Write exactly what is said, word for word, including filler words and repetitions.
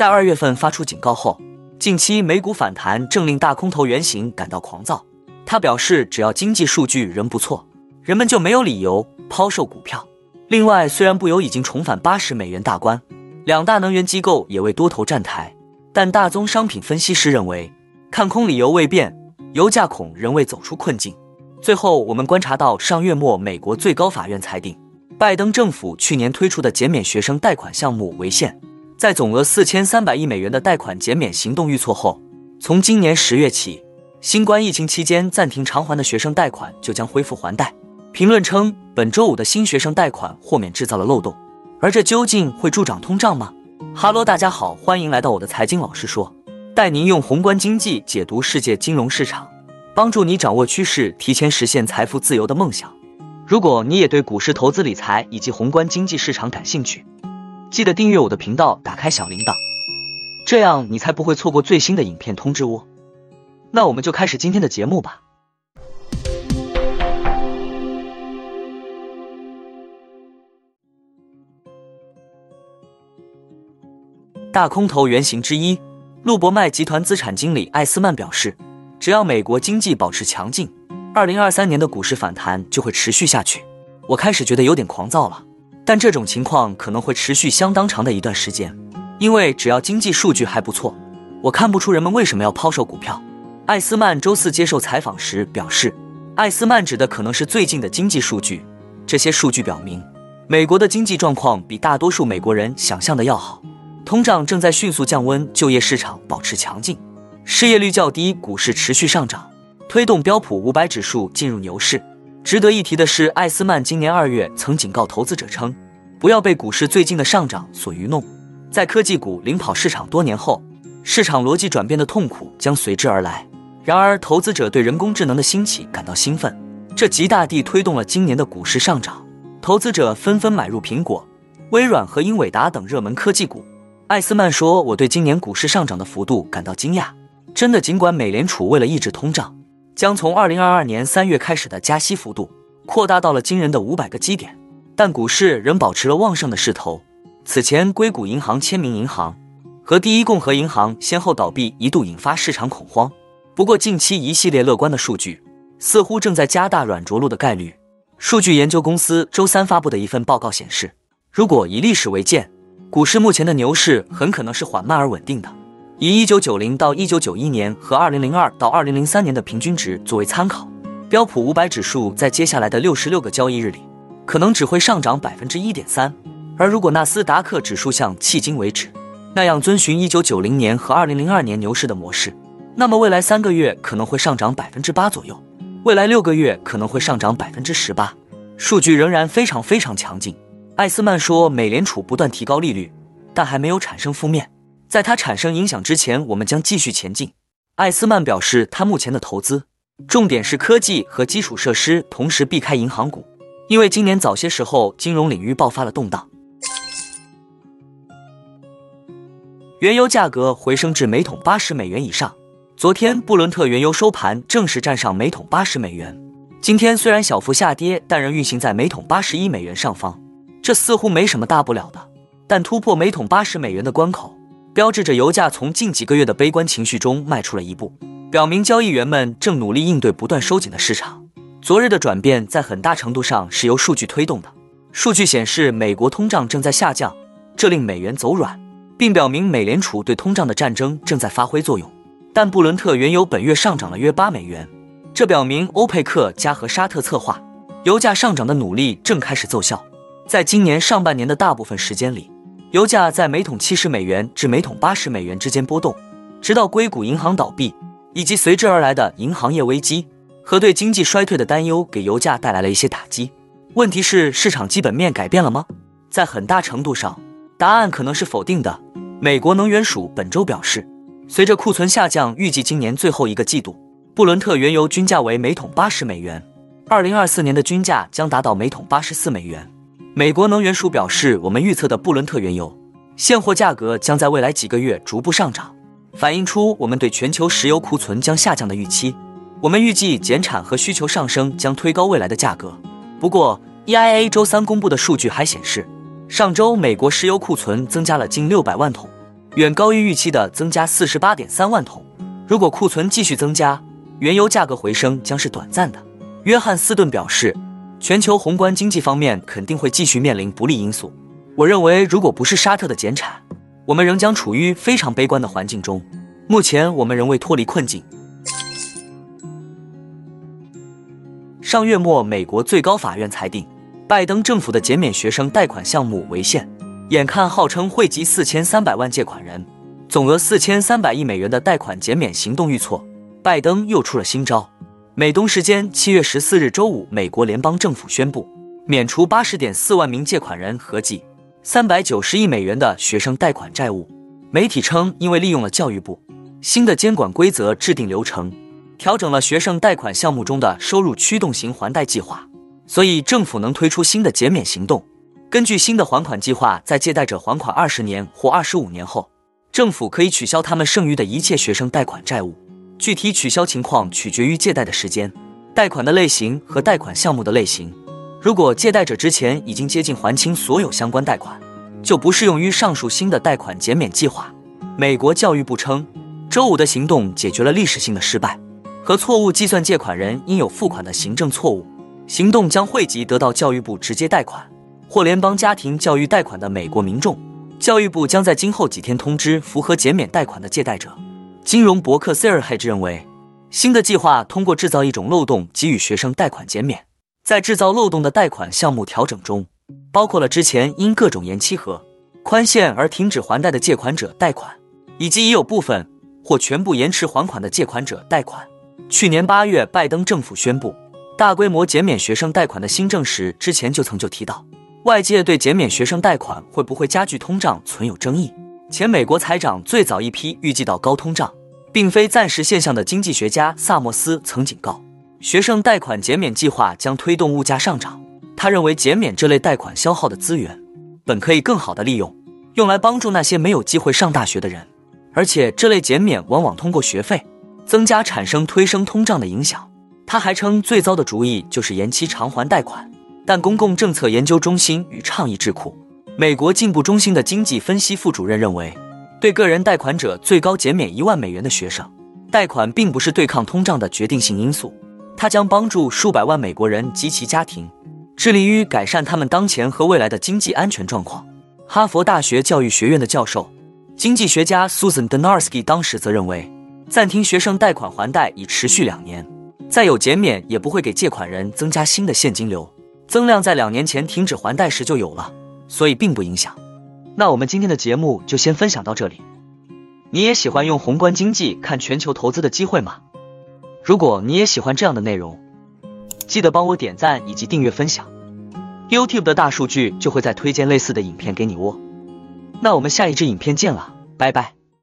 在二月份发出警告后，近期美股反弹正令大空头原型感到狂躁。他表示，只要经济数据仍不错，人们就没有理由抛售股票。另外，虽然布油已经重返八十美元大关，两大能源机构也为多头站台，但大宗商品分析师认为，看空理由未变，油价恐仍未走出困境。最后，我们观察到上月末，美国最高法院裁定，拜登政府去年推出的减免学生贷款项目违宪。在总额四千三百亿美元的贷款减免行动遇挫后，从今年十月起，新冠疫情期间暂停偿还的学生贷款就将恢复还贷。评论称，本周五的新学生贷款豁免制造了漏洞，而这究竟会助长通胀吗？哈喽，大家好，欢迎来到我的财经老师说，带您用宏观经济解读世界金融市场，帮助你掌握趋势，提前实现财富自由的梦想。如果你也对股市投资理财以及宏观经济市场感兴趣，记得订阅我的频道，打开小铃铛，这样你才不会错过最新的影片通知哦。那我们就开始今天的节目吧。大空头原型之一，路伯迈集团资产经理艾斯曼表示，只要美国经济保持强劲，二零二三年的股市反弹就会持续下去。我开始觉得有点狂躁了，但这种情况可能会持续相当长的一段时间，因为只要经济数据还不错，我看不出人们为什么要抛售股票。艾斯曼周四接受采访时表示，艾斯曼指的可能是最近的经济数据，这些数据表明，美国的经济状况比大多数美国人想象的要好，通胀正在迅速降温，就业市场保持强劲，失业率较低，股市持续上涨，推动标普五百指数进入牛市。值得一提的是，艾斯曼今年二月曾警告投资者称，不要被股市最近的上涨所愚弄，在科技股领跑市场多年后，市场逻辑转变的痛苦将随之而来。然而，投资者对人工智能的兴起感到兴奋，这极大地推动了今年的股市上涨，投资者纷纷买入苹果、微软和英伟达等热门科技股。艾斯曼说，我对今年股市上涨的幅度感到惊讶，真的，尽管美联储为了抑制通胀，将从二零二二年三月开始的加息幅度扩大到了惊人的五百个基点，但股市仍保持了旺盛的势头。此前，硅谷银行、签名银行和第一共和银行先后倒闭，一度引发市场恐慌。不过，近期一系列乐观的数据似乎正在加大软着陆的概率。数据研究公司周三发布的一份报告显示，如果以历史为鉴，股市目前的牛市很可能是缓慢而稳定的，以一九九零到一九九一年和二零零二到二零零三年的平均值作为参考，标普五百指数在接下来的六十六个交易日里，可能只会上涨 百分之一点三， 而如果纳斯达克指数像迄今为止那样遵循一九九零年和二零零二年牛市的模式，那么未来三个月可能会上涨 百分之八 左右，未来六个月可能会上涨 百分之十八， 数据仍然非常非常强劲。艾斯曼说，美联储不断提高利率，但还没有产生负面，在它产生影响之前，我们将继续前进。艾斯曼表示，他目前的投资重点是科技和基础设施，同时避开银行股，因为今年早些时候金融领域爆发了动荡。原油价格回升至每桶八十美元以上，昨天布伦特原油收盘正式站上每桶八十美元，今天虽然小幅下跌，但仍运行在每桶八十一美元上方，这似乎没什么大不了的，但突破每桶八十美元的关口，标志着油价从近几个月的悲观情绪中迈出了一步，表明交易员们正努力应对不断收紧的市场。昨日的转变在很大程度上是由数据推动的，数据显示美国通胀正在下降，这令美元走软，并表明美联储对通胀的战争正在发挥作用。但布伦特原油本月上涨了约八美元，这表明欧佩克加和沙特策划油价上涨的努力正开始奏效。在今年上半年的大部分时间里，油价在每桶七十美元至每桶八十美元之间波动，直到硅谷银行倒闭以及随之而来的银行业危机和对经济衰退的担忧给油价带来了一些打击。问题是，市场基本面改变了吗？在很大程度上，答案可能是否定的。美国能源署本周表示，随着库存下降，预计今年最后一个季度布伦特原油均价为每桶八十美元，二零二四年的均价将达到每桶八十四美元。美国能源署表示，我们预测的布伦特原油现货价格将在未来几个月逐步上涨，反映出我们对全球石油库存将下降的预期。我们预计减产和需求上升将推高未来的价格。不过 E I A 周三公布的数据还显示，上周美国石油库存增加了近六百万桶，远高于预期的增加 四十八点三万桶。如果库存继续增加，原油价格回升将是短暂的。约翰斯顿表示，全球宏观经济方面肯定会继续面临不利因素。我认为，如果不是沙特的减产，我们仍将处于非常悲观的环境中。目前，我们仍未脱离困境。 上月末，美国最高法院裁定，拜登政府的减免学生贷款项目违宪。眼看号称惠及四千三百万借款人、总额四千三百亿美元的贷款减免行动遇挫，拜登又出了新招。美东时间七月十四日周五，美国联邦政府宣布，免除 八十点四万名借款人合计三百九十亿美元的学生贷款债务。媒体称，因为利用了教育部新的监管规则制定流程， 调整了学生贷款项目中的收入驱动型还贷计划，所以政府能推出新的减免行动。根据新的还款计划，在借贷者还款二十年或二十五年后，政府可以取消他们剩余的一切学生贷款债务。具体取消情况取决于借贷的时间、贷款的类型和贷款项目的类型。如果借贷者之前已经接近还清所有相关贷款，就不适用于上述新的贷款减免计划。美国教育部称，周五的行动解决了历史性的失败 和错误计算借款人应有付款的行政错误，行动将惠及得到教育部直接贷款或联邦家庭教育贷款的美国民众。教育部将在今后几天通知符合减免贷款的借贷者。金融博客 Sarah Hedge 认为，新的计划通过制造一种漏洞给予学生贷款减免。在制造漏洞的贷款项目调整中，包括了之前因各种延期和宽限而停止还贷的借款者贷款，以及已有部分或全部延迟还款的借款者贷款。 去年八月，拜登政府宣布大规模减免学生贷款的新政时，之前就曾就提到，外界对减免学生贷款会不会加剧通胀存有争议。前美国财长最早一批预计到高通胀并非暂时现象的经济学家萨默斯曾警告，学生贷款减免计划将推动物价上涨。他认为减免这类贷款消耗的资源本可以更好地利用，用来帮助那些没有机会上大学的人，而且这类减免往往通过学费 增加产生推升通胀的影响。他还称，最糟的主意就是延期偿还贷款。但公共政策研究中心与倡议智库美国进步中心的经济分析副主任认为，对个人贷款者最高减免一万美元的学生贷款并不是对抗通胀的决定性因素。它将帮助数百万美国人及其家庭致力于改善他们当前和未来的经济安全状况。哈佛大学教育学院的教授、经济学家 Susan Denarsky 当时则认为， 暂停学生贷款还贷已持续两年，再有减免也不会给借款人增加新的现金流，增量在两年前停止还贷时就有了，所以并不影响。那我们今天的节目就先分享到这里。你也喜欢用宏观经济看全球投资的机会吗？如果你也喜欢这样的内容，记得帮我点赞以及订阅分享。YouTube 的大数据就会再推荐类似的影片给你哦。那我们下一支影片见了，拜拜。